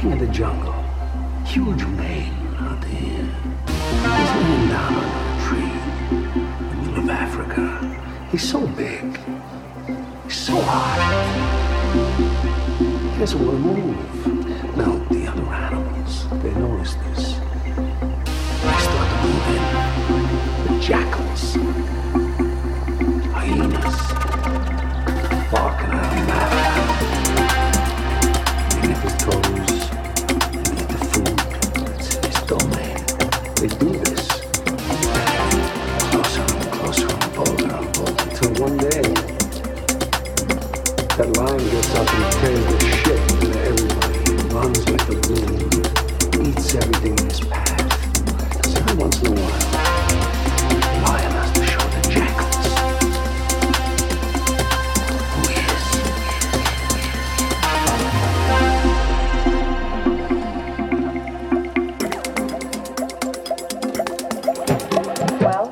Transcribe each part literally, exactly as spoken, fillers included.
king of the jungle, huge mane out there. He's laying down on a tree in the middle of Africa. He's so big, he's so hard. He doesn't want to move. Now, the other animals, they notice this. They start to move in. The jackals, hyenas, barking out and laughing. They eat the toes, they eat the food that's in his domain. They do this. Closer and closer and bolder and bolder. Until one day, that lion gets up and tears the shit. Runs like a loon, eats everything in his path. So every once in a while, lion has to show the jackals who he is. Well.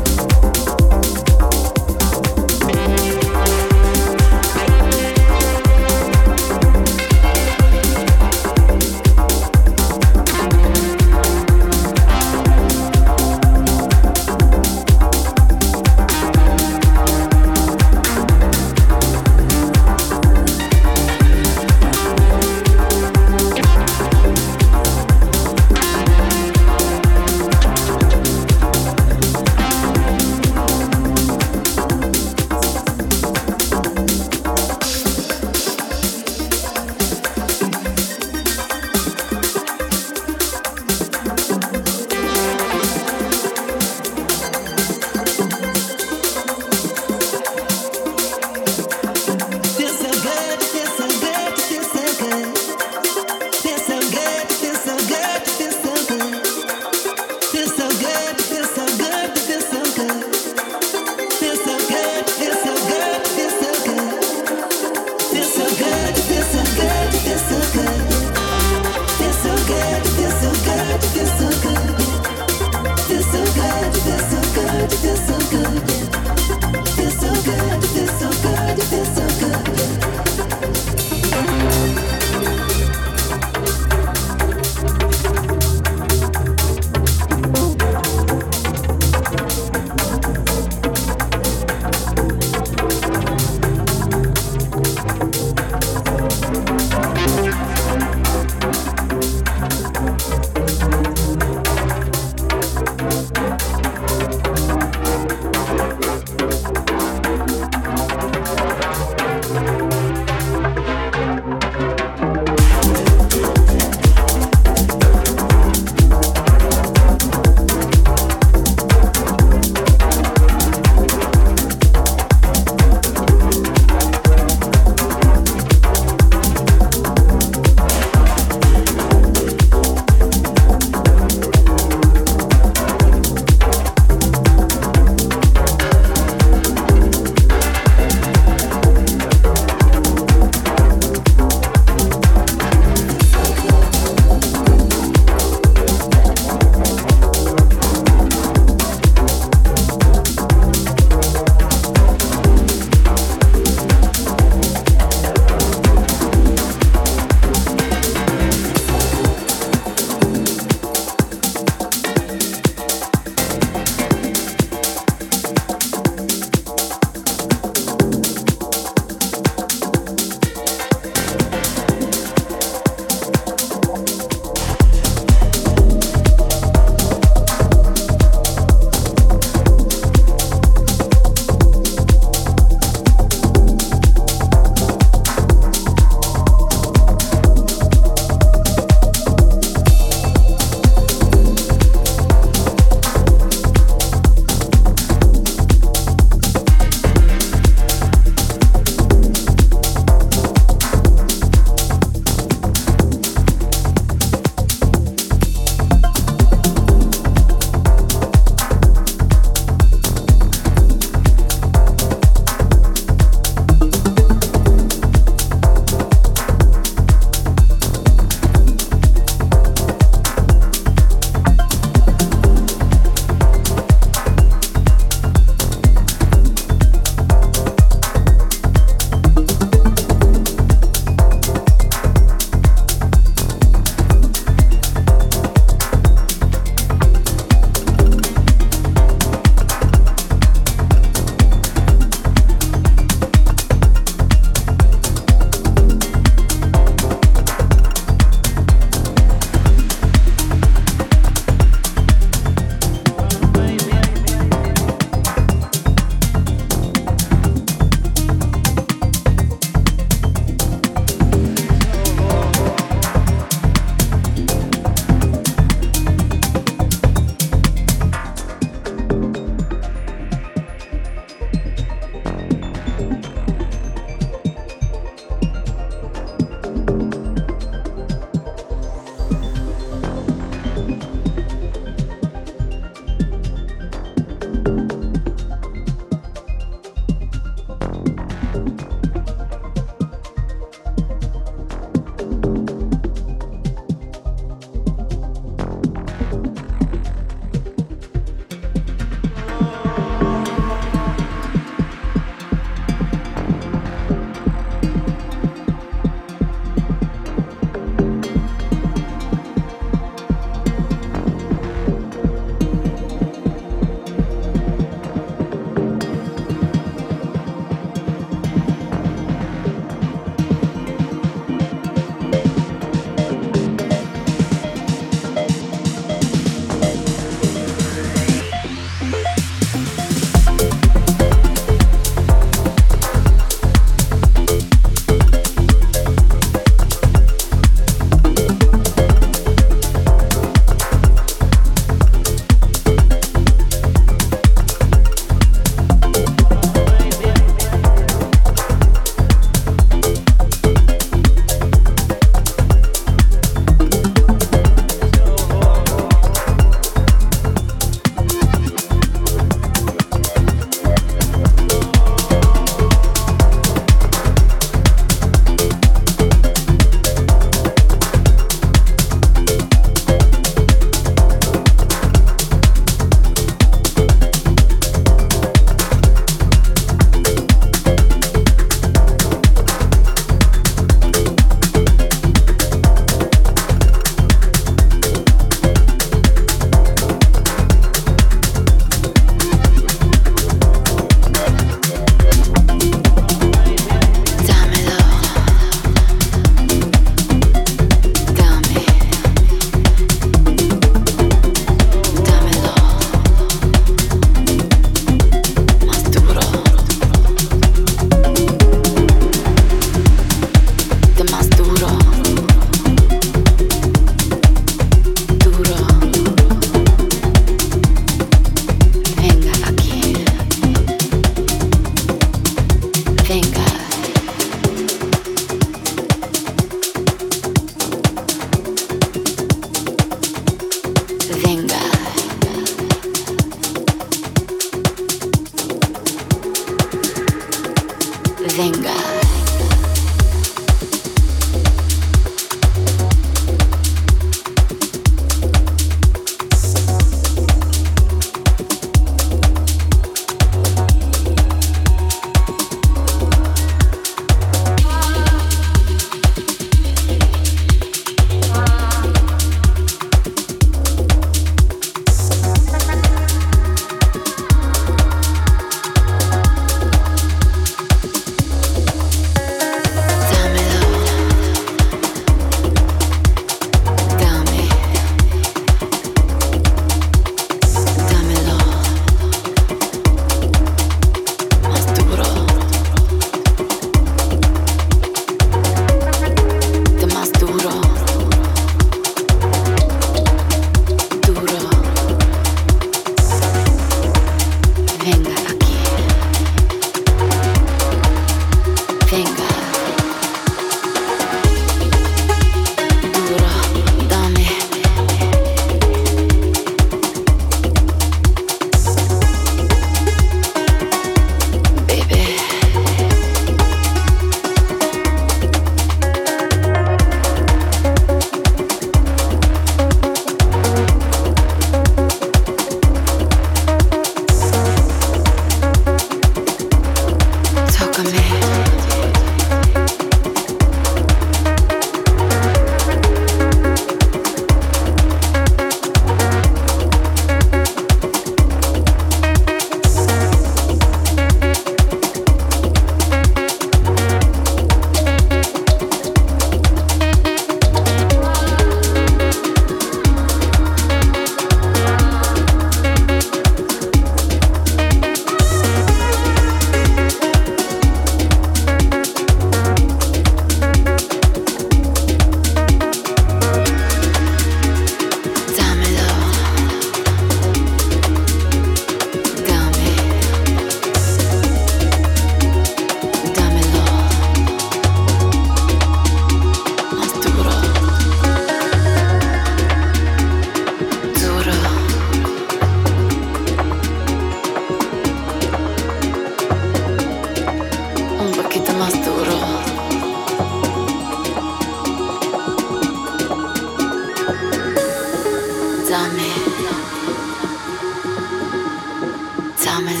Dámelo,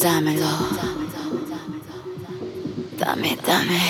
dámelo, dame, dame.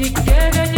He can't